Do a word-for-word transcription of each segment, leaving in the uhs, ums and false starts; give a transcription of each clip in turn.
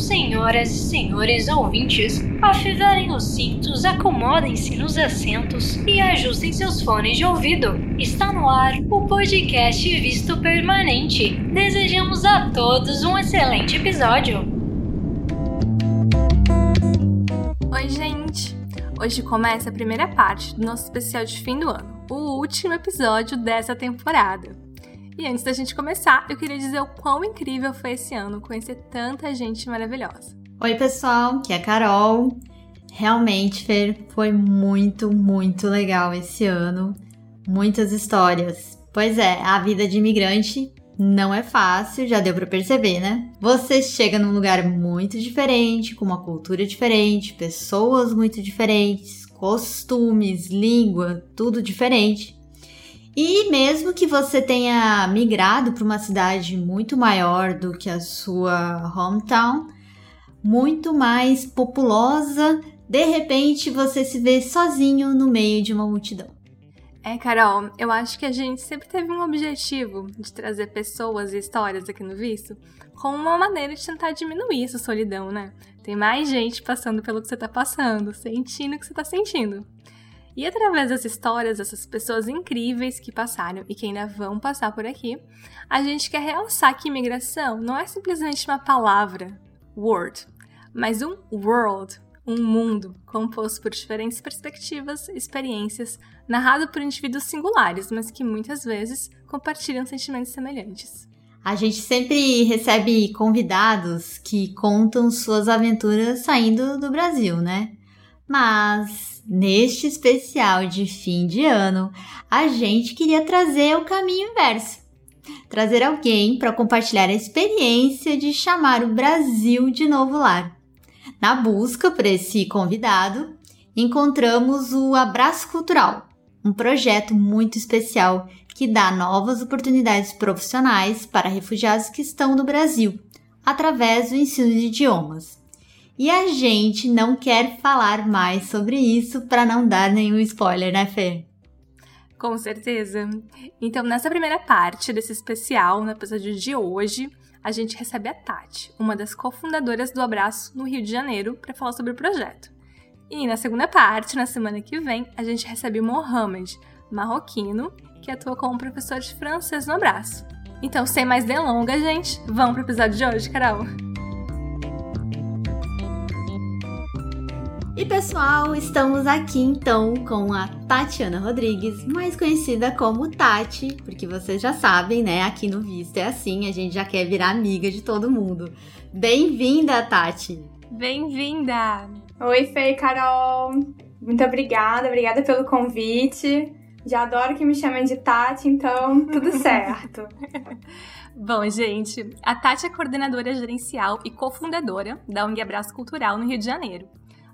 senhoras e senhores ouvintes, afivelem os cintos, acomodem-se nos assentos e ajustem seus fones de ouvido. Está no ar o podcast Visto Permanente. Desejamos a todos um excelente episódio. Oi, gente! Hoje começa a primeira parte do nosso especial de fim do ano, o último episódio dessa temporada. E antes da gente começar, eu queria dizer o quão incrível foi esse ano conhecer tanta gente maravilhosa. Oi, pessoal, aqui é a Carol. Realmente, Fer, foi muito, muito legal esse ano. Muitas histórias. Pois é, a vida de imigrante não é fácil, já deu pra perceber, né? Você chega num lugar muito diferente, com uma cultura diferente, pessoas muito diferentes, costumes, língua, tudo diferente. E mesmo que você tenha migrado para uma cidade muito maior do que a sua hometown, muito mais populosa, de repente você se vê sozinho no meio de uma multidão. É, Carol, eu acho que a gente sempre teve um objetivo de trazer pessoas e histórias aqui no Visto como uma maneira de tentar diminuir essa solidão, né? Tem mais gente passando pelo que você tá passando, sentindo o que você tá sentindo. E através das histórias dessas pessoas incríveis que passaram e que ainda vão passar por aqui, a gente quer realçar que imigração não é simplesmente uma palavra, word, mas um world, um mundo composto por diferentes perspectivas, experiências, narrado por indivíduos singulares, mas que muitas vezes compartilham sentimentos semelhantes. A gente sempre recebe convidados que contam suas aventuras saindo do Brasil, né? Mas neste especial de fim de ano, a gente queria trazer o caminho inverso. Trazer alguém para compartilhar a experiência de chamar o Brasil de novo lar. Na busca por esse convidado, encontramos o Abraço Cultural, um projeto muito especial que dá novas oportunidades profissionais para refugiados que estão no Brasil, através do ensino de idiomas. E a gente não quer falar mais sobre isso para não dar nenhum spoiler, né, Fê? Com certeza. Então, nessa primeira parte desse especial, no episódio de hoje, a gente recebe a Tati, uma das cofundadoras do Abraço no Rio de Janeiro, para falar sobre o projeto. E na segunda parte, na semana que vem, a gente recebe o Mohamed, marroquino, que atua como professor de francês no Abraço. Então, sem mais delongas, gente, vamos pro episódio de hoje, Carol! E pessoal, estamos aqui então com a Tatiana Rodrigues, mais conhecida como Tati, porque vocês já sabem, né? Aqui no Visto é assim, a gente já quer virar amiga de todo mundo. Bem-vinda, Tati! Bem-vinda! Oi, Fê e Carol! Muito obrigada, obrigada pelo convite. Já adoro que me chamem de Tati, então tudo certo. Bom, gente, a Tati é coordenadora gerencial e cofundadora da O N G Abraço Cultural no Rio de Janeiro.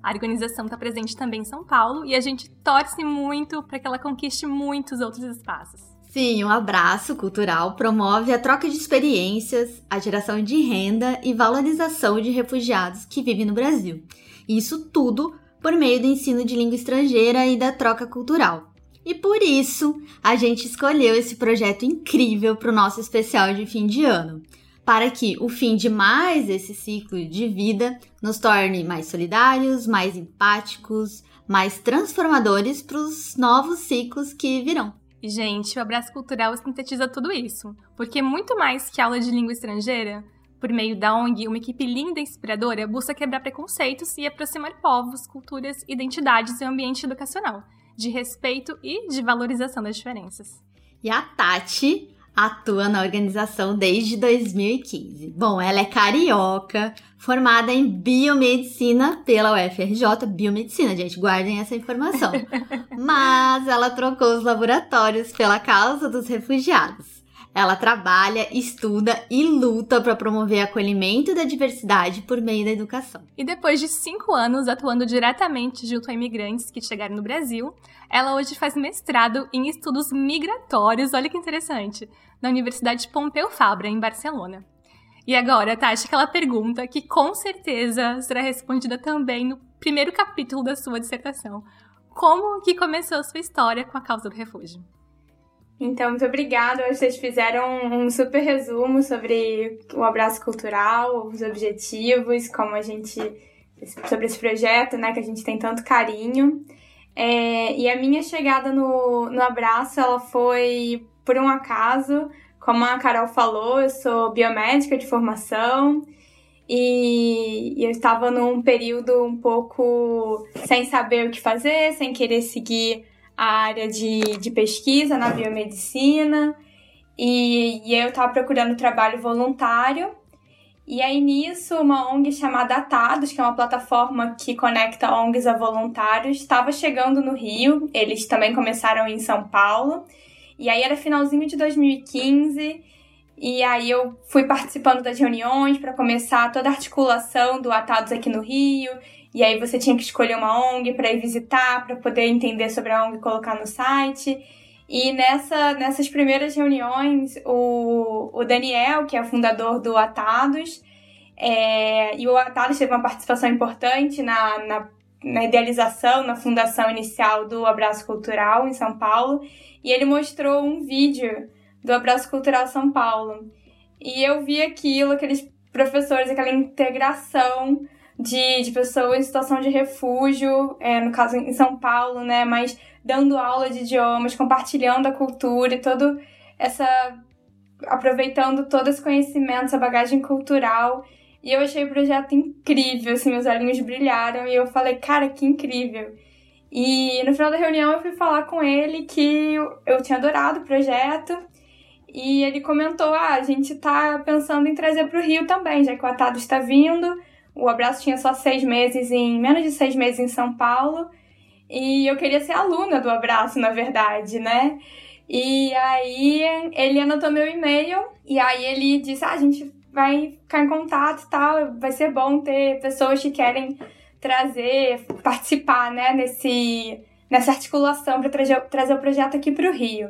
A organização está presente também em São Paulo e a gente torce muito para que ela conquiste muitos outros espaços. Sim, o Abraço Cultural promove a troca de experiências, a geração de renda e valorização de refugiados que vivem no Brasil. Isso tudo por meio do ensino de língua estrangeira e da troca cultural. E por isso, a gente escolheu esse projeto incrível para o nosso especial de fim de ano, para que o fim de mais esse ciclo de vida nos torne mais solidários, mais empáticos, mais transformadores para os novos ciclos que virão. Gente, o Abraço Cultural sintetiza tudo isso, porque muito mais que aula de língua estrangeira, por meio da O N G, uma equipe linda e inspiradora busca quebrar preconceitos e aproximar povos, culturas, identidades e um ambiente educacional, de respeito e de valorização das diferenças. E a Tati atua na organização desde dois mil e quinze. Bom, ela é carioca, formada em biomedicina pela U F R J. Biomedicina, gente, guardem essa informação. Mas ela trocou os laboratórios pela causa dos refugiados. Ela trabalha, estuda e luta para promover acolhimento da diversidade por meio da educação. E depois de cinco anos atuando diretamente junto a imigrantes que chegaram no Brasil, ela hoje faz mestrado em estudos migratórios, olha que interessante, na Universidade Pompeu Fabra, em Barcelona. E agora, Tati, aquela pergunta que com certeza será respondida também no primeiro capítulo da sua dissertação. Como que começou a sua história com a causa do refúgio? Então, muito obrigada. Hoje vocês fizeram um super resumo sobre o Abraço Cultural, os objetivos, como a gente... sobre esse projeto, né, que a gente tem tanto carinho. É, e a minha chegada no, no Abraço, ela foi por um acaso. Como a Carol falou, eu sou biomédica de formação e, e eu estava num período um pouco sem saber o que fazer, sem querer seguir a área de, de pesquisa na biomedicina, e, e eu estava procurando trabalho voluntário. E aí nisso, uma O N G chamada Atados, que é uma plataforma que conecta O N Gs a voluntários, estava chegando no Rio. Eles também começaram em São Paulo. E aí era finalzinho de dois mil e quinze, e aí eu fui participando das reuniões para começar toda a articulação do Atados aqui no Rio. E aí você tinha que escolher uma O N G para ir visitar, para poder entender sobre a O N G e colocar no site. E nessa, nessas primeiras reuniões, o, o Daniel, que é o fundador do Atados, é, e o Atados teve uma participação importante na, na, na idealização, na fundação inicial do Abraço Cultural em São Paulo, e ele mostrou um vídeo do Abraço Cultural São Paulo. E eu vi aquilo, aqueles professores, aquela integração de, de pessoas em situação de refúgio, é, no caso em São Paulo, né, mas... dando aula de idiomas, compartilhando a cultura e todo essa... aproveitando todo esse conhecimento, essa bagagem cultural. E eu achei o projeto incrível, assim, meus olhinhos brilharam e eu falei, cara, que incrível. E no final da reunião eu fui falar com ele que eu tinha adorado o projeto e ele comentou, ah, a gente tá pensando em trazer pro Rio também, já que o Atado está vindo. O Abraço tinha só seis meses em... menos de seis meses em São Paulo. E eu queria ser aluna do Abraço, na verdade, né? E aí ele anotou meu e-mail e aí ele disse, ah, a gente vai ficar em contato e tal, vai ser bom ter pessoas que querem trazer, participar, né, nesse, nessa articulação para trazer, trazer o projeto aqui para o Rio.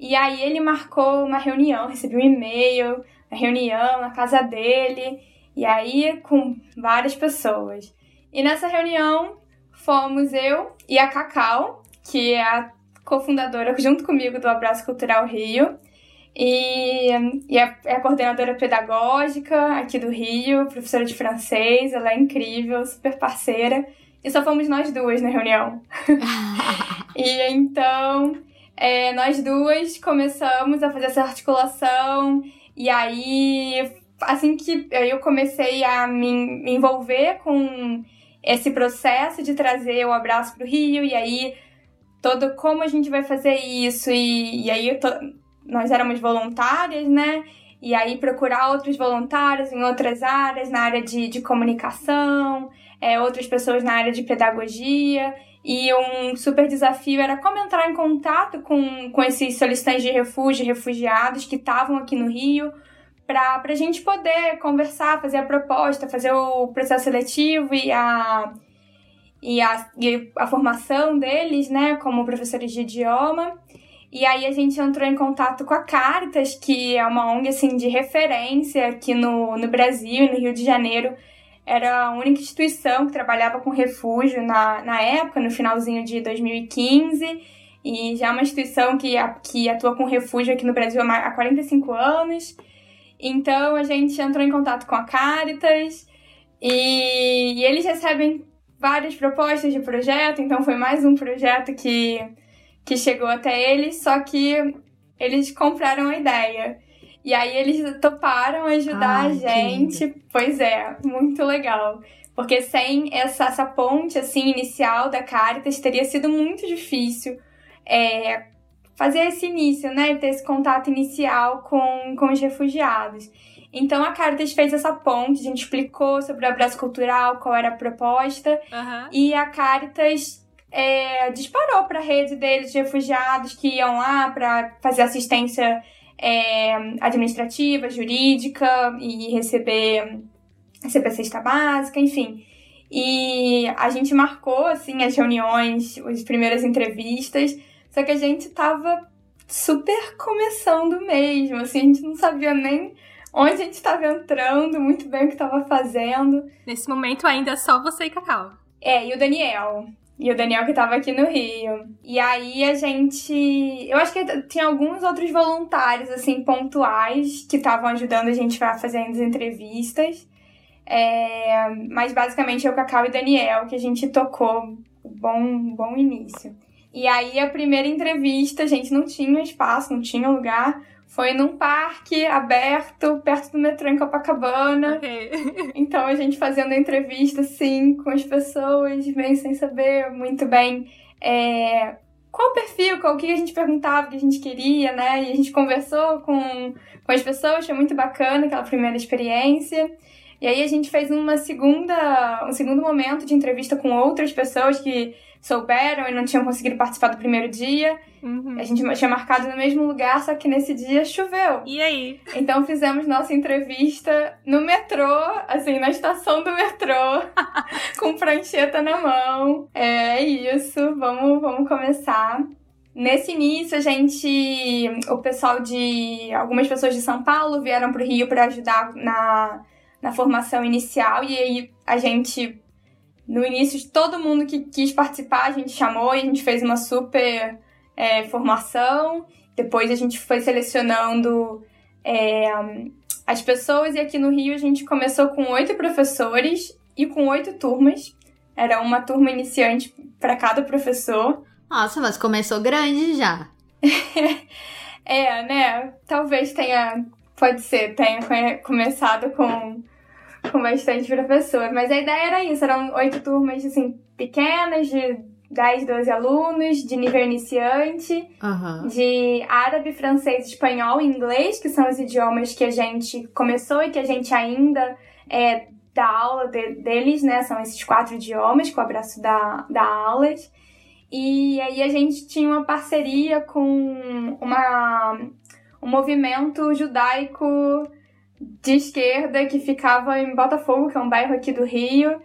E aí ele marcou uma reunião, recebi um e-mail, uma reunião na casa dele, e aí com várias pessoas. E nessa reunião... fomos eu e a Cacau, que é a cofundadora junto comigo do Abraço Cultural Rio, e, e é, é a coordenadora pedagógica aqui do Rio, professora de francês, ela é incrível, super parceira, e só fomos nós duas na reunião. E então, é, nós duas começamos a fazer essa articulação, e aí, assim que eu comecei a me, me envolver com... esse processo de trazer o Abraço para o Rio, e aí todo como a gente vai fazer isso, e, e aí to, nós éramos voluntárias, né? E aí procurar outros voluntários em outras áreas, na área de, de comunicação, é, outras pessoas na área de pedagogia, e um super desafio era como entrar em contato com, com esses solicitantes de refúgio, refugiados que estavam aqui no Rio, para a gente poder conversar, fazer a proposta, fazer o processo seletivo e a, e a, e a formação deles, né, como professores de idioma. E aí a gente entrou em contato com a Cáritas, que é uma O N G assim, de referência aqui no, no Brasil e no Rio de Janeiro. Era a única instituição que trabalhava com refúgio na, na época, no finalzinho de dois mil e quinze. E já é uma instituição que, que atua com refúgio aqui no Brasil há quarenta e cinco anos. Então, a gente entrou em contato com a Cáritas e, e eles recebem várias propostas de projeto. Então, foi mais um projeto que, que chegou até eles, só que eles compraram a ideia. E aí, eles toparam ajudar Ai, a gente. Que... Pois é, muito legal. Porque sem essa, essa ponte assim, inicial da Cáritas, teria sido muito difícil é, fazer esse início, né, ter esse contato inicial com, com os refugiados. Então, a Cáritas fez essa ponte, a gente explicou sobre o Abraço Cultural, qual era a proposta, uhum. E a Cáritas é, disparou para a rede deles de refugiados que iam lá para fazer assistência é, administrativa, jurídica, e receber, receber cesta básica, enfim. E a gente marcou, assim, as reuniões, as primeiras entrevistas, só que a gente tava super começando mesmo, assim, a gente não sabia nem onde a gente tava entrando, muito bem o que tava fazendo. Nesse momento ainda é só você e Cacau. É, e o Daniel. E o Daniel que tava aqui no Rio. E aí a gente... Eu acho que tinha alguns outros voluntários, assim, pontuais, que estavam ajudando a gente a fazer as entrevistas. É... Mas basicamente eu, Cacau e Daniel, que a gente tocou bom, bom início. E aí a primeira entrevista, a gente não tinha espaço, não tinha lugar... Foi num parque aberto, perto do metrô em Copacabana. Okay. Então, a gente fazendo entrevista, assim, com as pessoas, meio sem saber muito bem é, qual o perfil, qual o que a gente perguntava, o que a gente queria, né? E a gente conversou com, com as pessoas, foi muito bacana aquela primeira experiência. E aí, a gente fez uma segunda, um segundo momento de entrevista com outras pessoas que souberam e não tinham conseguido participar do primeiro dia. Uhum. A gente tinha marcado no mesmo lugar, só que nesse dia choveu. E aí? Então fizemos nossa entrevista no metrô, assim, na estação do metrô, com prancheta na mão. É isso, vamos, vamos começar. Nesse início, a gente... O pessoal de... Algumas pessoas de São Paulo vieram pro Rio para ajudar na, na formação inicial. E aí a gente... No início, todo mundo que quis participar, a gente chamou e a gente fez uma super é, formação. Depois a gente foi selecionando é, as pessoas. E aqui no Rio a gente começou com oito professores e com oito turmas. Era uma turma iniciante para cada professor. Nossa, mas começou grande já. É, né? Talvez tenha... Pode ser, tenha começado com... com bastante professor, mas a ideia era isso, eram oito turmas, assim, pequenas, de dez, doze alunos, de nível iniciante, uhum. de árabe, francês, espanhol e inglês, que são os idiomas que a gente começou e que a gente ainda é, dá aula de, deles, né, são esses quatro idiomas, com o abraço da, da aulas, e aí a gente tinha uma parceria com uma, um movimento judaico de esquerda, que ficava em Botafogo, que é um bairro aqui do Rio,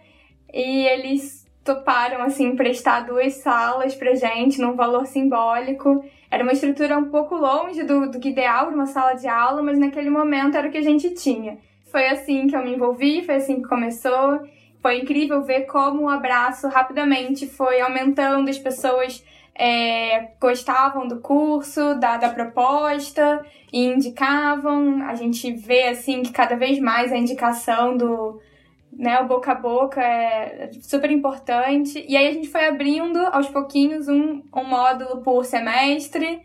e eles toparam, assim, emprestar duas salas pra gente, num valor simbólico. Era uma estrutura um pouco longe do, do ideal de uma sala de aula, mas naquele momento era o que a gente tinha. Foi assim que eu me envolvi, foi assim que começou. Foi incrível ver como o abraço rapidamente foi aumentando, as pessoas... É, gostavam do curso, da, da proposta e indicavam. A gente vê assim que cada vez mais a indicação do, né, o boca a boca é super importante. E aí a gente foi abrindo aos pouquinhos um, um módulo por semestre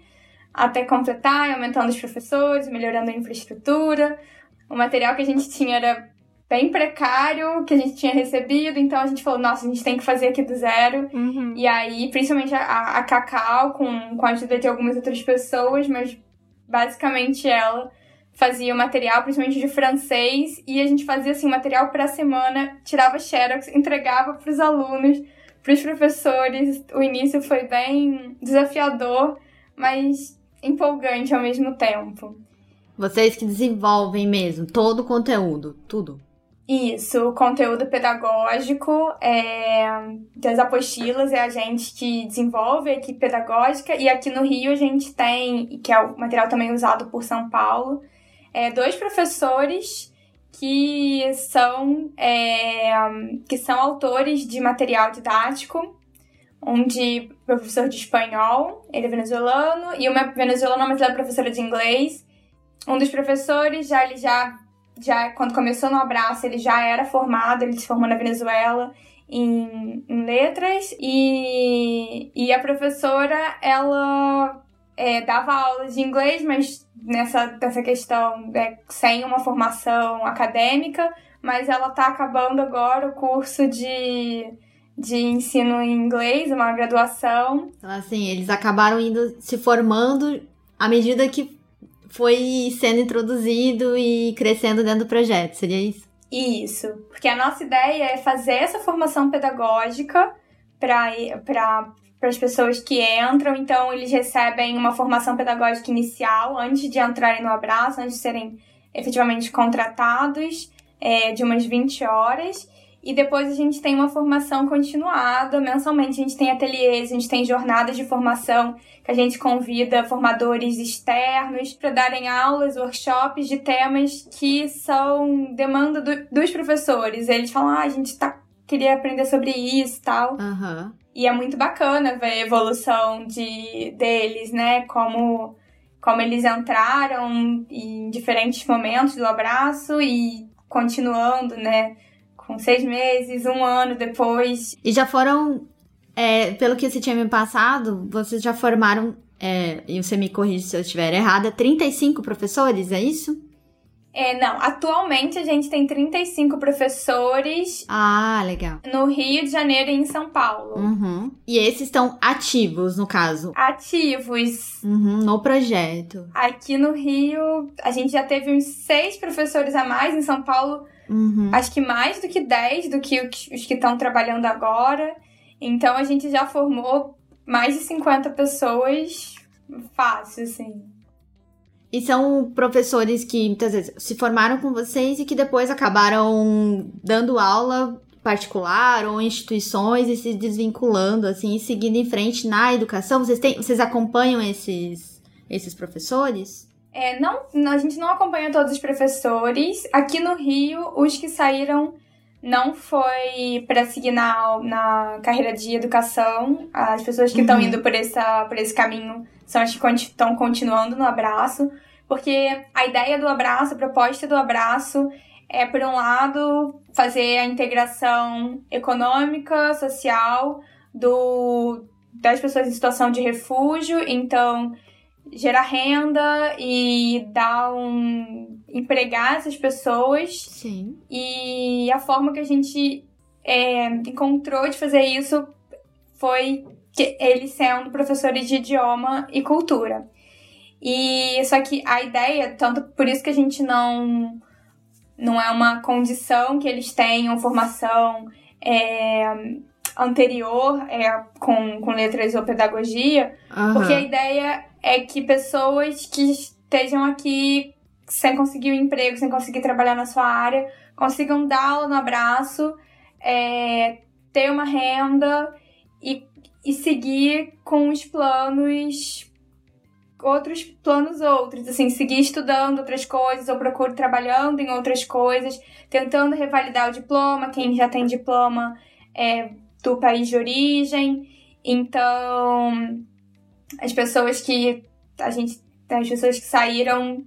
até completar, aumentando os professores, melhorando a infraestrutura. O material que a gente tinha era bem precário, que a gente tinha recebido, então a gente falou, nossa, a gente tem que fazer aqui do zero. Uhum. E aí, principalmente a, a Cacau, com, com a ajuda de algumas outras pessoas, mas basicamente ela fazia o material, principalmente de francês, e a gente fazia, assim, material pra semana, tirava xerox, entregava pros alunos, pros professores. O início foi bem desafiador, mas empolgante ao mesmo tempo. Vocês que desenvolvem mesmo todo o conteúdo, tudo? Isso, o conteúdo pedagógico é, das apostilas é a gente que desenvolve, a equipe pedagógica, e aqui no Rio a gente tem, que é o material também usado por São Paulo, é, dois professores que são, é, que são autores de material didático, um de professor de espanhol, ele é venezuelano, e uma venezuelana, mas ela é professora de inglês. Um dos professores, já ele já... Já, quando começou no Abraço, ele já era formado, ele se formou na Venezuela em, em letras. E, e a professora, ela é, dava aula de inglês, mas nessa, nessa questão, é, sem uma formação acadêmica. Mas ela está acabando agora o curso de, de ensino em inglês, uma graduação. Então, assim, eles acabaram indo se formando à medida que... foi sendo introduzido e crescendo dentro do projeto, seria isso? Isso, porque a nossa ideia é fazer essa formação pedagógica para pra, as pessoas que entram, então eles recebem uma formação pedagógica inicial antes de entrarem no Abraço, antes de serem efetivamente contratados, é, de umas vinte horas, e depois a gente tem uma formação continuada, mensalmente a gente tem ateliês, a gente tem jornadas de formação, que a gente convida formadores externos para darem aulas, workshops de temas que são demanda do, dos professores. Eles falam, ah, a gente está queria aprender sobre isso e tal. Uhum. E é muito bacana ver a evolução de, deles, né? Como, como eles entraram em diferentes momentos do abraço e continuando, né? Com seis meses, um ano depois. E já foram, é, pelo que você tinha me passado, vocês já formaram, é, e você me corrige se eu estiver errada, trinta e cinco professores, é isso? É, não, atualmente a gente tem trinta e cinco professores. Ah, legal. No Rio de Janeiro e em São Paulo. Uhum. E esses estão ativos, no caso? Ativos. Uhum, no projeto. Aqui no Rio, a gente já teve uns seis professores a mais. Em São Paulo, uhum, acho que mais do que dez do que os que estão trabalhando agora. Então, a gente já formou mais de cinquenta pessoas fácil, assim. E são professores que muitas vezes se formaram com vocês e que depois acabaram dando aula particular ou em instituições e se desvinculando, assim, e seguindo em frente na educação. Vocês, têm, vocês acompanham esses, esses professores? É, não, a gente não acompanha todos os professores. Aqui no Rio, os que saíram não foi para seguir na, na carreira de educação. As pessoas que estão, uhum, indo por, essa, por esse caminho são as que estão continuando no abraço, porque a ideia do abraço, a proposta do abraço é, por um lado, fazer a integração econômica, social do, das pessoas em situação de refúgio, então gerar renda e dar um, empregar essas pessoas. Sim. E a forma que a gente é, encontrou de fazer isso foi eles sendo professores de idioma e cultura. E só que a ideia, tanto por isso que a gente não, não é uma condição que eles tenham formação é, anterior é, com, com letras ou pedagogia, uhum, porque a ideia é que pessoas que estejam aqui sem conseguir um emprego, sem conseguir trabalhar na sua área, consigam dar aula no abraço, é, ter uma renda e E seguir com os planos, outros planos outros, assim, seguir estudando outras coisas, ou procuro trabalhando em outras coisas, tentando revalidar o diploma, quem já tem diploma é, do país de origem. Então, as pessoas que a gente, as pessoas que saíram,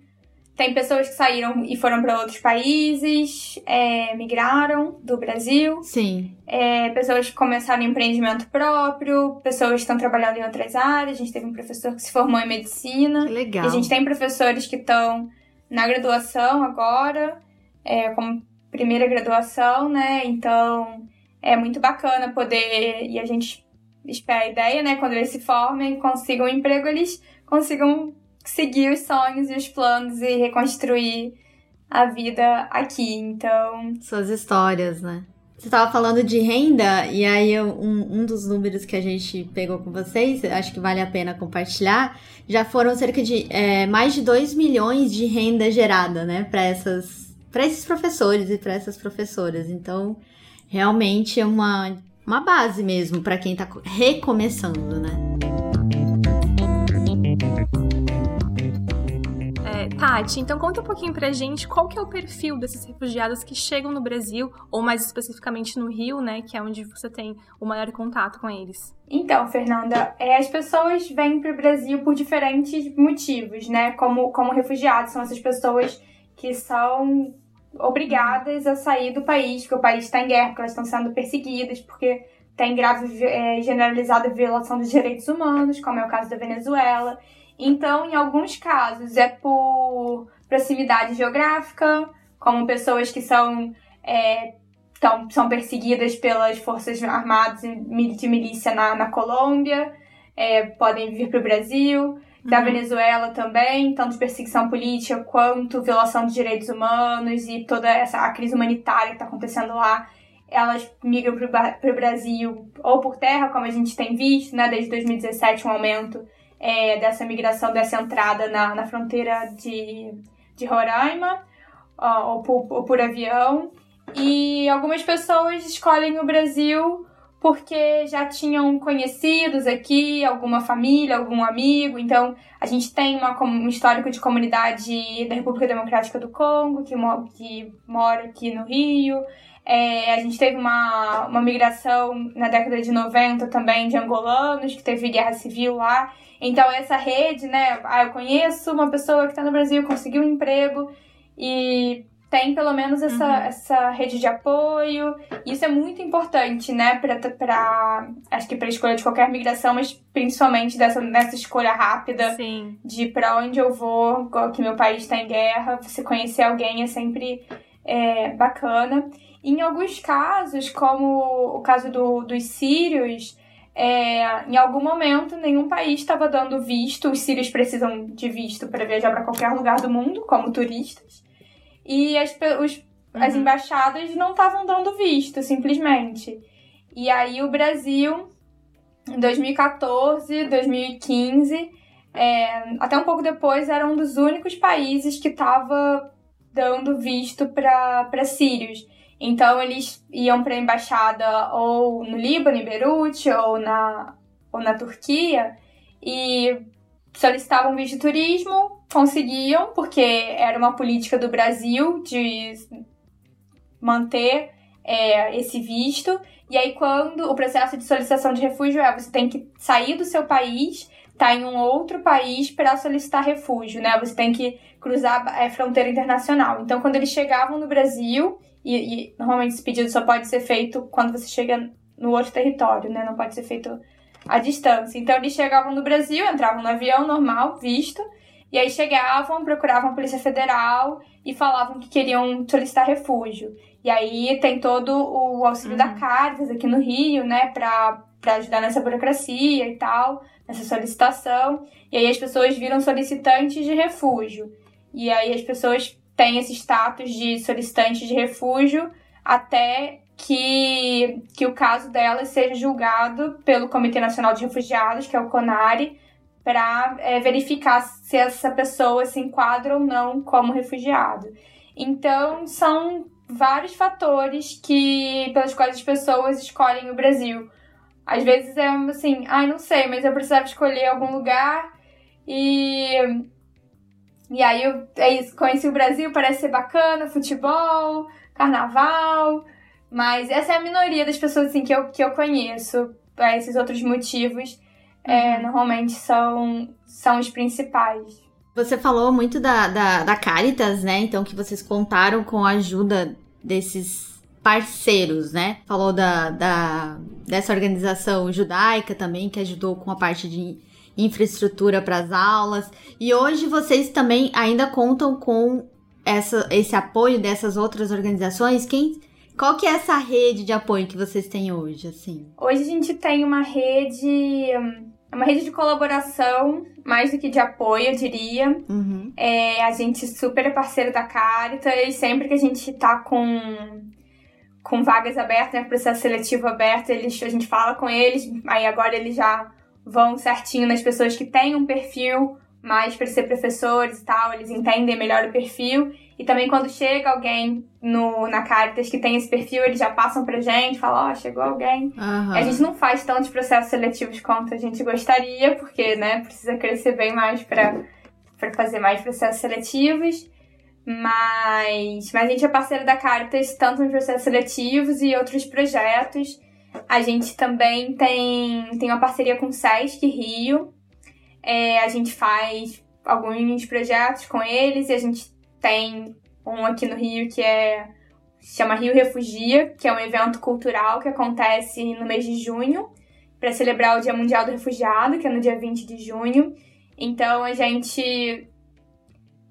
tem pessoas que saíram e foram para outros países, é, migraram do Brasil. Sim. É, pessoas que começaram empreendimento próprio, pessoas que estão trabalhando em outras áreas. A gente teve um professor que se formou em medicina. Que legal. E a gente tem professores que estão na graduação agora, é, como primeira graduação, né? Então, é muito bacana poder... E a gente espera a ideia, né? Quando eles se formem, consigam um emprego, eles consigam... seguir os sonhos e os planos e reconstruir a vida aqui, então... Suas histórias, né? Você estava falando de renda, e aí eu, um, um dos números que a gente pegou com vocês, acho que vale a pena compartilhar, já foram cerca de é, mais de dois milhões de renda gerada, né? Para essas, para esses professores e para essas professoras. Então, realmente é uma, uma base mesmo para quem está recomeçando, né? Tati, então conta um pouquinho pra gente qual que é o perfil desses refugiados que chegam no Brasil, ou mais especificamente no Rio, né, que é onde você tem o maior contato com eles. Então, Fernanda, é, as pessoas vêm pro Brasil por diferentes motivos, né, como, como refugiados, são essas pessoas que são obrigadas a sair do país, porque o país está em guerra, porque elas estão sendo perseguidas, porque tem grave é, generalizada violação dos direitos humanos, como é o caso da Venezuela. Então, em alguns casos, é por proximidade geográfica, como pessoas que são, é, tão, são perseguidas pelas forças armadas de milícia na, na Colômbia, é, podem vir para o Brasil, uhum, da Venezuela também, tanto perseguição política quanto violação de direitos humanos e toda essa a crise humanitária que está acontecendo lá. Elas migram para o Brasil ou por terra, como a gente tem visto, né, desde dois mil e dezessete, um aumento... É, dessa migração, dessa entrada na, na fronteira de, de Roraima, ó, ou, por, ou por avião. E algumas pessoas escolhem o Brasil porque já tinham conhecidos aqui, alguma família, algum amigo. Então, a gente tem uma, um histórico de comunidade da República Democrática do Congo, que, que mora aqui no Rio. É, a gente teve uma, uma migração na década de noventa também de angolanos, que teve guerra civil lá. Então, essa rede, né? Ah, eu conheço uma pessoa que está no Brasil, conseguiu um emprego e... tem pelo menos essa, uhum. essa rede de apoio. Isso é muito importante, né? Pra, pra, acho que para a escolha de qualquer migração, mas principalmente dessa, nessa escolha rápida. Sim. De para onde eu vou, que meu país está em guerra. Você conhecer alguém é sempre é, bacana. E em alguns casos, como o caso do, dos sírios, é, em algum momento nenhum país estava dando visto. Os sírios precisam de visto para viajar para qualquer lugar do mundo, como turistas. E as, os, uhum. as embaixadas não estavam dando visto, simplesmente. E aí o Brasil, em dois mil e quatorze, dois mil e quinze, é, até um pouco depois, era um dos únicos países que estava dando visto para sírios. Então eles iam para a embaixada ou no Líbano, em Beirute, ou na, ou na Turquia, e solicitavam visto de turismo. Conseguiam, porque era uma política do Brasil de manter é, esse visto. E aí, quando o processo de solicitação de refúgio é, você tem que sair do seu país, tá em um outro país para solicitar refúgio, né? Você tem que cruzar a fronteira internacional. Então, quando eles chegavam no Brasil, e, e normalmente esse pedido só pode ser feito quando você chega no outro território, né? Não pode ser feito à distância. Então, eles chegavam no Brasil, entravam no avião normal, visto... E aí chegavam, procuravam a Polícia Federal e falavam que queriam solicitar refúgio. E aí tem todo o auxílio uhum. da Cáritas aqui no Rio, né, pra, pra ajudar nessa burocracia e tal, nessa solicitação. E aí as pessoas viram solicitantes de refúgio. E aí as pessoas têm esse status de solicitantes de refúgio até que, que o caso delas seja julgado pelo Comitê Nacional de Refugiados, que é o CONARE, para é, verificar se essa pessoa se enquadra ou não como refugiado. Então, são vários fatores que, pelos quais as pessoas escolhem o Brasil. Às vezes é assim, ai, ah, não sei, mas eu precisava escolher algum lugar e, e aí eu é isso, conheci o Brasil, parece ser bacana, futebol, carnaval, mas essa é a minoria das pessoas assim, que, eu, que eu conheço, é, esses outros motivos. É, normalmente são, são os principais. Você falou muito da, da, da Cáritas, né? Então, que vocês contaram com a ajuda desses parceiros, né? Falou da, da, dessa organização judaica também, que ajudou com a parte de infraestrutura para as aulas. E hoje vocês também ainda contam com essa, esse apoio dessas outras organizações? Quem... Qual que é essa rede de apoio que vocês têm hoje, assim? Hoje a gente tem uma rede... uma rede de colaboração, mais do que de apoio, eu diria. Uhum. É, a gente super é parceiro da Cáritas e sempre que a gente tá com, com vagas abertas, né, processo seletivo aberto, eles, a gente fala com eles, aí agora eles já vão certinho nas pessoas que têm um perfil mais para ser professores e tal, eles entendem melhor o perfil. E também quando chega alguém no, na Cáritas que tem esse perfil, eles já passam pra gente, falam, ó, oh, chegou alguém. Uhum. A gente não faz tantos processos seletivos quanto a gente gostaria, porque, né, precisa crescer bem mais pra, pra fazer mais processos seletivos. Mas, mas a gente é parceiro da Cáritas tanto nos processos seletivos e outros projetos. A gente também tem, tem uma parceria com o Sesc Rio. É, a gente faz alguns projetos com eles e a gente... tem um aqui no Rio que é, se chama Rio Refugia, que é um evento cultural que acontece no mês de junho, para celebrar o Dia Mundial do Refugiado, que é no dia vinte de junho. Então, a gente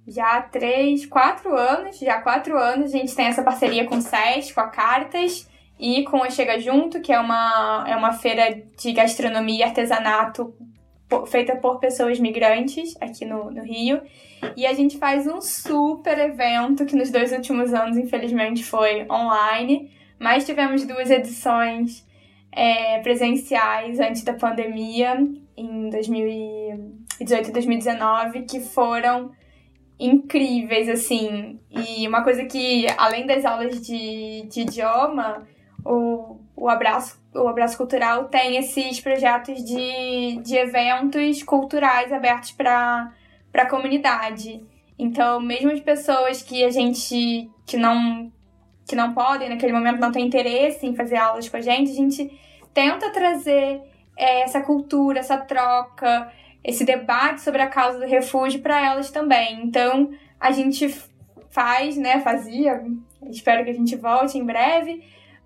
já há três, quatro anos, já há quatro anos, a gente tem essa parceria com o SESC, com a Cáritas e com a Chega Junto, que é uma, é uma feira de gastronomia e artesanato feita por pessoas migrantes aqui no, no Rio. E a gente faz um super evento que nos dois últimos anos, infelizmente, foi online. Mas tivemos duas edições é, presenciais antes da pandemia, em dois mil e dezoito e dois mil e dezenove, que foram incríveis, assim. E uma coisa que, além das aulas de, de idioma, o... o Abraço, o Abraço Cultural tem esses projetos de, de eventos culturais abertos para a comunidade. Então, mesmo as pessoas que a gente, que não, que não podem, naquele momento não tem interesse em fazer aulas com a gente, a gente tenta trazer é, essa cultura, essa troca, esse debate sobre a causa do refúgio para elas também. Então, a gente faz, né, fazia, espero que a gente volte em breve,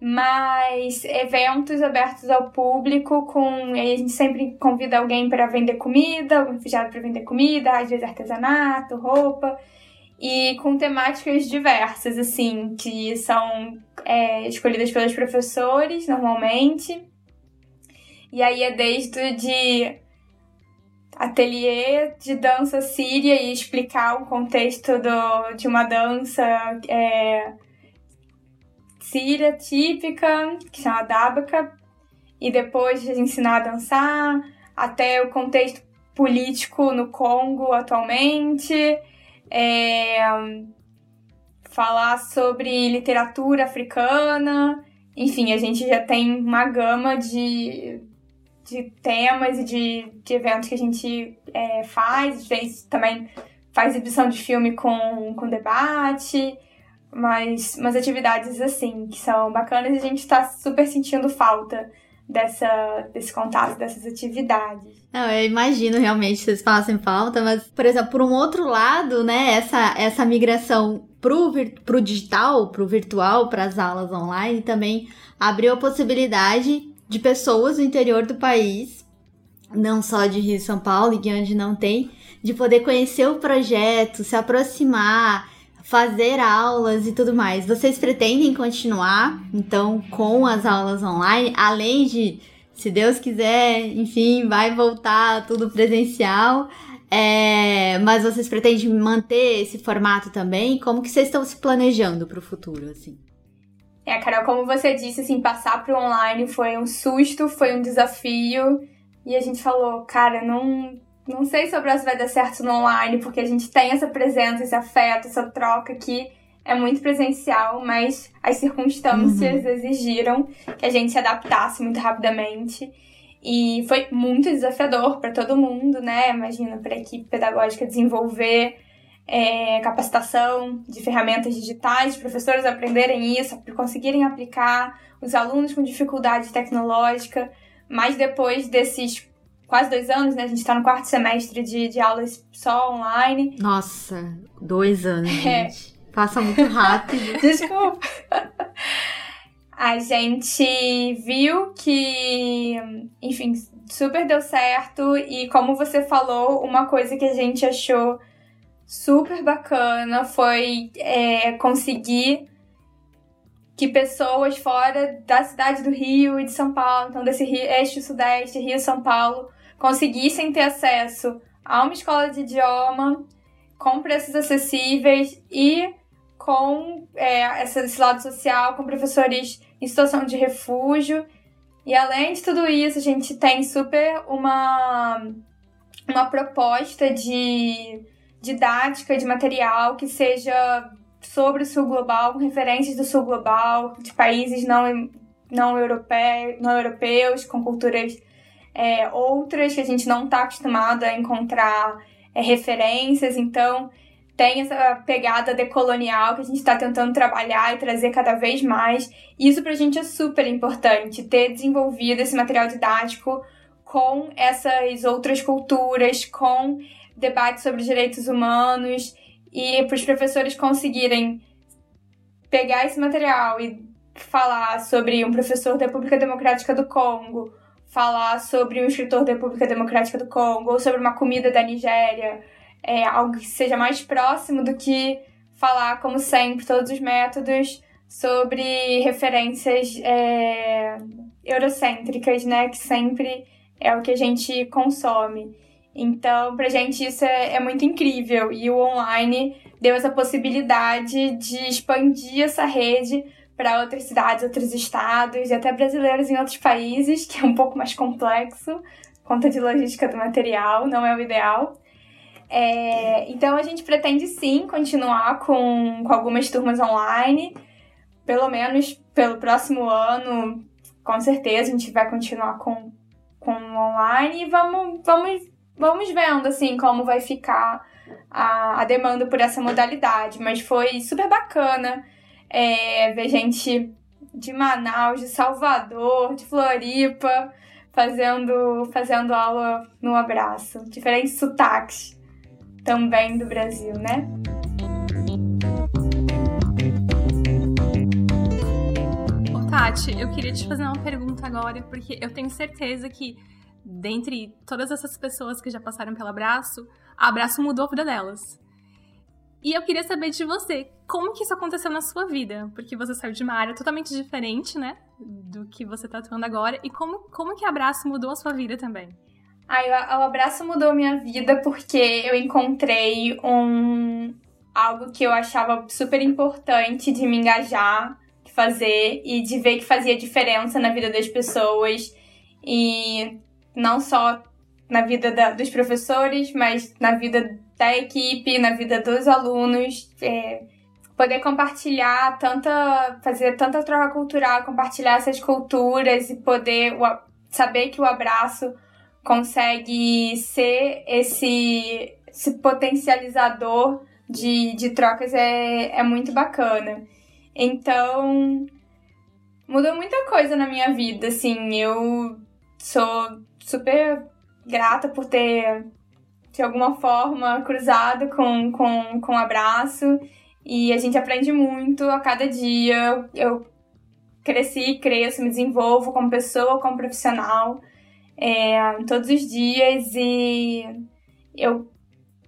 mas eventos abertos ao público, com, a gente sempre convida alguém para vender comida, um refugiado para vender comida, às vezes artesanato, roupa, e com temáticas diversas, assim, que são é, escolhidas pelos professores, normalmente. E aí é desde de ateliê de dança síria e explicar o contexto do, de uma dança é, síria típica, que chama Dabaka, e depois de ensinar a dançar, até o contexto político no Congo atualmente, é, falar sobre literatura africana, enfim, a gente já tem uma gama de, de temas e de, de eventos que a gente é, faz, às vezes também faz exibição de filme com, com debate, mas umas atividades assim, que são bacanas, e a gente está super sentindo falta dessa, desse contato, dessas atividades. Não, eu imagino realmente que vocês falassem falta, mas, por exemplo, por um outro lado, né, essa, essa migração pro, vir, pro digital, pro virtual, para as aulas online, também abriu a possibilidade de pessoas do interior do país, não só de Rio e São Paulo, e onde não tem, de poder conhecer o projeto, se aproximar, fazer aulas e tudo mais. Vocês pretendem continuar, então, com as aulas online, além de, se Deus quiser, enfim, vai voltar tudo presencial, é, mas vocês pretendem manter esse formato também? Como que vocês estão se planejando para o futuro, assim? É, Carol, como você disse, assim, passar pro online foi um susto, foi um desafio, e a gente falou, cara, não... Não sei se o Abraço vai dar certo no online, porque a gente tem essa presença, esse afeto, essa troca que é muito presencial, mas as circunstâncias uhum. exigiram que a gente se adaptasse muito rapidamente. E foi muito desafiador para todo mundo, né? Imagina, para a equipe pedagógica desenvolver é, capacitação de ferramentas digitais, os professores aprenderem isso, conseguirem aplicar, os alunos com dificuldade tecnológica, mas depois desses quase dois anos, né? A gente tá no quarto semestre de, de aulas só online. Nossa, dois anos, é. gente. Passa muito rápido. Desculpa. A gente viu que, enfim, super deu certo. E como você falou, uma coisa que a gente achou super bacana foi é, conseguir que pessoas fora da cidade do Rio e de São Paulo, então desse Rio, eixo sudeste, Rio e São Paulo, conseguissem ter acesso a uma escola de idioma com preços acessíveis e com é, esse lado social, com professores em situação de refúgio. E além de tudo isso, a gente tem super uma, uma proposta de didática, de material que seja sobre o Sul Global, com referências do Sul Global, de países não, não, europeu, não europeus, com culturas é, outras que a gente não está acostumado a encontrar é, referências. Então, tem essa pegada decolonial que a gente está tentando trabalhar e trazer cada vez mais. Isso para a gente é super importante, ter desenvolvido esse material didático com essas outras culturas, com debate sobre direitos humanos, e para os professores conseguirem pegar esse material e falar sobre um professor da República Democrática do Congo, falar sobre um escritor da República Democrática do Congo, ou sobre uma comida da Nigéria, é, algo que seja mais próximo do que falar, como sempre, todos os métodos sobre referências é, eurocêntricas, né, que sempre é o que a gente consome. Então, pra gente isso é, é muito incrível, e o online deu essa possibilidade de expandir essa rede para outras cidades, outros estados e até brasileiros em outros países, que é um pouco mais complexo, conta de logística do material, não é o ideal. É, então, a gente pretende sim continuar com, com algumas turmas online, pelo menos pelo próximo ano, com certeza a gente vai continuar com, com online e vamos, vamos, vamos vendo, assim, como vai ficar a, a demanda por essa modalidade. Mas foi super bacana é, ver gente de Manaus, de Salvador, de Floripa, fazendo, fazendo aula no Abraço. Diferentes sotaques também do Brasil, né? Tati, eu queria te fazer uma pergunta agora, porque eu tenho certeza que, dentre todas essas pessoas que já passaram pelo Abraço, a Abraço mudou a vida delas. E eu queria saber de você, como que isso aconteceu na sua vida? Porque você saiu de uma área totalmente diferente, né, do que você está atuando agora, e como, como que a Abraço mudou a sua vida também? Ah, o Abraço mudou a minha vida porque eu encontrei um, algo que eu achava super importante de me engajar, fazer e de ver que fazia diferença na vida das pessoas e não só na vida da, dos professores, mas na vida da equipe, na vida dos alunos, é, poder compartilhar tanta, fazer tanta troca cultural, compartilhar essas culturas e poder o, saber que o Abraço consegue ser esse, esse potencializador de, de trocas é, é muito bacana. Então, mudou muita coisa na minha vida, assim, eu sou super grata por ter, de alguma forma, cruzado com, com, com o Abraço, e a gente aprende muito a cada dia, eu cresci, cresço, me desenvolvo como pessoa, como profissional, é, todos os dias, e eu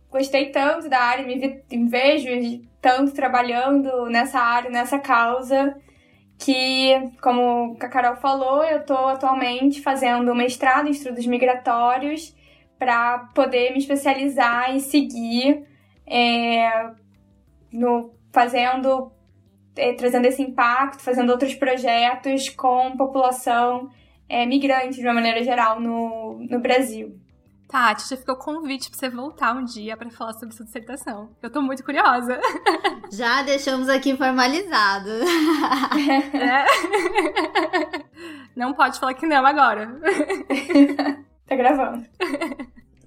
gostei tanto da área, me, vi, me vejo tanto trabalhando nessa área, nessa causa, que, como a Carol falou, eu estou atualmente fazendo um mestrado em estudos migratórios para poder me especializar e seguir é, no, fazendo, é, trazendo esse impacto, fazendo outros projetos com população é, migrante, de uma maneira geral, no, no Brasil. Tati, já ficou convite pra você voltar um dia pra falar sobre sua dissertação. Eu tô muito curiosa. Já deixamos aqui formalizado. É. Não pode falar que não agora. Tá gravando.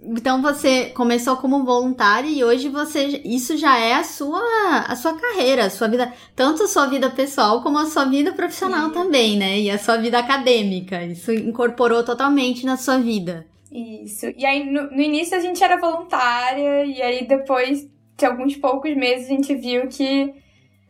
Então você começou como voluntária e hoje você, isso já é a sua, a sua carreira, a sua vida, tanto a sua vida pessoal como a sua vida profissional. Sim. Também, né? E a sua vida acadêmica. Isso incorporou totalmente na sua vida. Isso, e aí no, no início a gente era voluntária, e aí depois de alguns poucos meses a gente viu que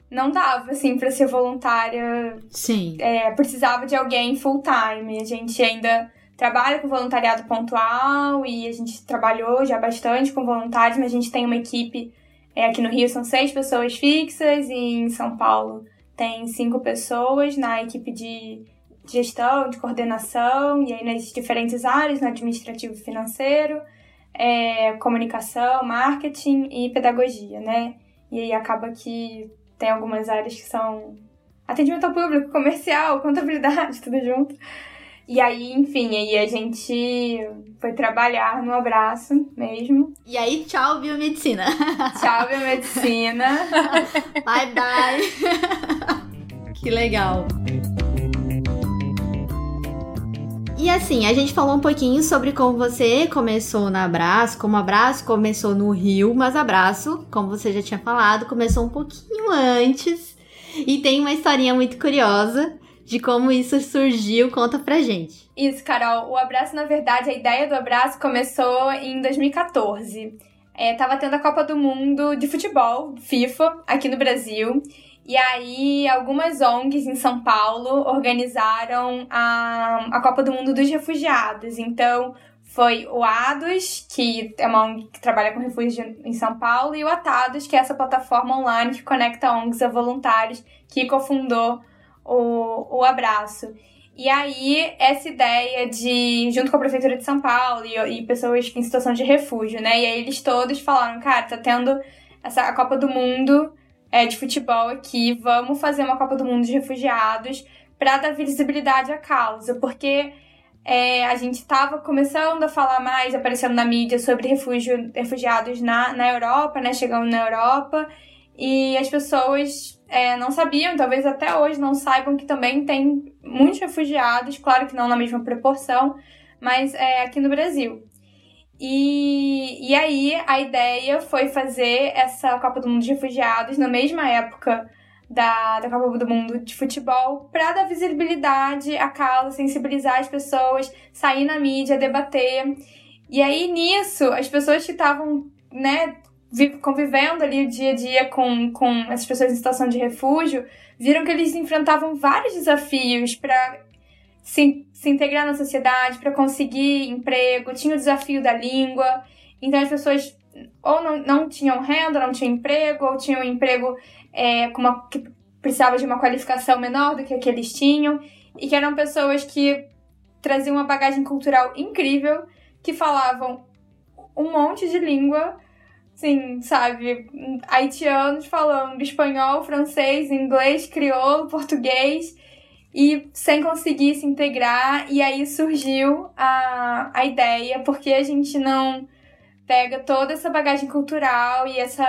não dava, assim, pra ser voluntária. Sim. É, precisava de alguém full time, a gente ainda trabalha com voluntariado pontual, e a gente trabalhou já bastante com voluntários, mas a gente tem uma equipe, é, aqui no Rio são seis pessoas fixas, e em São Paulo tem cinco pessoas na equipe de... de gestão, de coordenação, e aí nas diferentes áreas, no administrativo financeiro, é, comunicação, marketing e pedagogia, né? E aí acaba que tem algumas áreas que são atendimento ao público, comercial, contabilidade, tudo junto. E aí, enfim, aí a gente foi trabalhar no Abraço mesmo. E aí, tchau, biomedicina. Tchau, biomedicina. Bye, bye. Que legal. E assim, a gente falou um pouquinho sobre como você começou na Abraço, como a Abraço começou no Rio, mas a Abraço, como você já tinha falado, começou um pouquinho antes e tem uma historinha muito curiosa de como isso surgiu, conta pra gente. Isso, Carol, o Abraço, na verdade, a ideia do Abraço começou em dois mil e catorze. É, tava tendo a Copa do Mundo de futebol, FIFA, aqui no Brasil. E aí, algumas O N Gs em São Paulo organizaram a, a Copa do Mundo dos Refugiados. Então, foi o ADUS, que é uma O N G que trabalha com refúgio em São Paulo, e o Atados, que é essa plataforma online que conecta O N Gs a voluntários, que cofundou o, o Abraço. E aí, essa ideia de, junto com a Prefeitura de São Paulo e, e pessoas em situação de refúgio, né? E aí, eles todos falaram, cara, tá tendo essa, a Copa do Mundo... É, de futebol aqui, vamos fazer uma Copa do Mundo de Refugiados para dar visibilidade à causa, porque é, a gente estava começando a falar mais, aparecendo na mídia sobre refúgio, refugiados na, na Europa, né, chegando na Europa, e as pessoas é, não sabiam, talvez até hoje não saibam, que também tem muitos refugiados, claro que não na mesma proporção, mas é, aqui no Brasil. E, e aí a ideia foi fazer essa Copa do Mundo de Refugiados na mesma época da, da Copa do Mundo de Futebol, para dar visibilidade à causa, sensibilizar as pessoas, sair na mídia, debater. E aí nisso, as pessoas que estavam, né, convivendo ali o dia a dia com, com essas pessoas em situação de refúgio, viram que eles enfrentavam vários desafios para se, se integrar na sociedade, para conseguir emprego. Tinha o desafio da língua, então as pessoas ou não, não tinham renda, não tinham emprego, ou tinham um emprego é, com uma, que precisava de uma qualificação menor do que a que eles tinham, e que eram pessoas que traziam uma bagagem cultural incrível, que falavam um monte de língua, assim, sabe, haitianos falando espanhol, francês, inglês, crioulo, português, e sem conseguir se integrar. E aí surgiu a, a ideia, porque a gente não pega toda essa bagagem cultural e essa,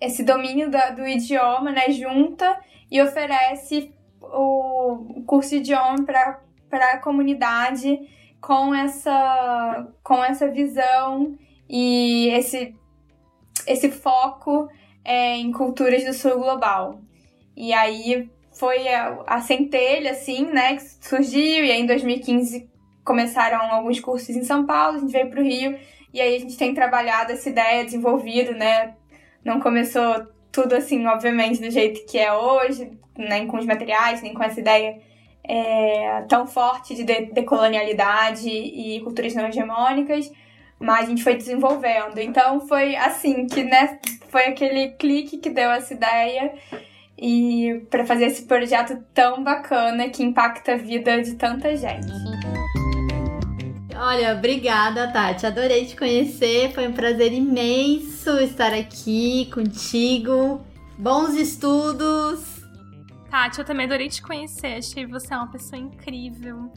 esse domínio da, do idioma, né, junta e oferece o curso de idioma para a comunidade, com essa, com essa visão e esse, esse foco é, em culturas do sul global. E aí foi a, a centelha, assim, né, que surgiu, e aí em dois mil e quinze começaram alguns cursos em São Paulo, a gente veio para o Rio, e aí a gente tem trabalhado essa ideia, desenvolvido, né, não começou tudo assim, obviamente, do jeito que é hoje, nem com os materiais, nem com essa ideia É, tão forte de decolonialidade e culturas não hegemônicas, mas a gente foi desenvolvendo. Então foi assim que, né, foi aquele clique que deu essa ideia, e para fazer esse projeto tão bacana que impacta a vida de tanta gente. Olha, obrigada, Tati, adorei te conhecer, foi um prazer imenso estar aqui contigo. Bons estudos! Tati, eu também adorei te conhecer, achei você uma pessoa incrível,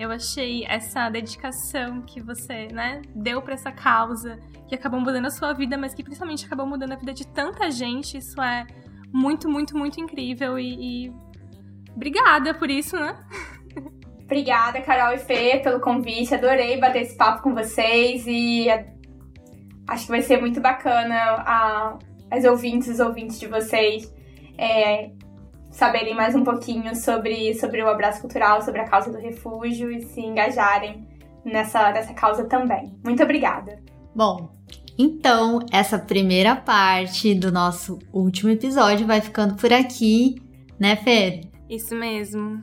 eu achei essa dedicação que você, né, deu pra essa causa, que acabou mudando a sua vida, mas que principalmente acabou mudando a vida de tanta gente, isso é muito, muito, muito incrível, e, e... obrigada por isso, né? Obrigada, Carol e Fê, pelo convite, adorei bater esse papo com vocês, e acho que vai ser muito bacana a... as ouvintes, os ouvintes de vocês, é... saberem mais um pouquinho sobre, sobre o Abraço Cultural, sobre a causa do refúgio, e se engajarem nessa, nessa causa também. Muito obrigada! Bom, então essa primeira parte do nosso último episódio vai ficando por aqui, né, Fer? Isso mesmo.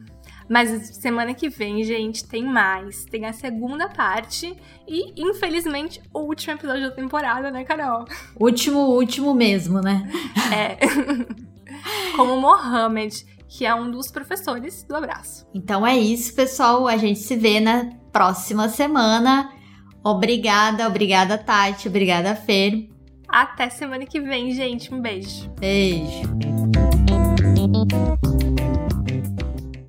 Mas semana que vem, gente, tem mais. Tem a segunda parte e, infelizmente, o último episódio da temporada, né, Carol? Último, último mesmo, né? É... Como o Mohamed, que é um dos professores do Abraço. Então é isso, pessoal. A gente se vê na próxima semana. Obrigada, obrigada, Tati. Obrigada, Fer. Até semana que vem, gente. Um beijo. Beijo.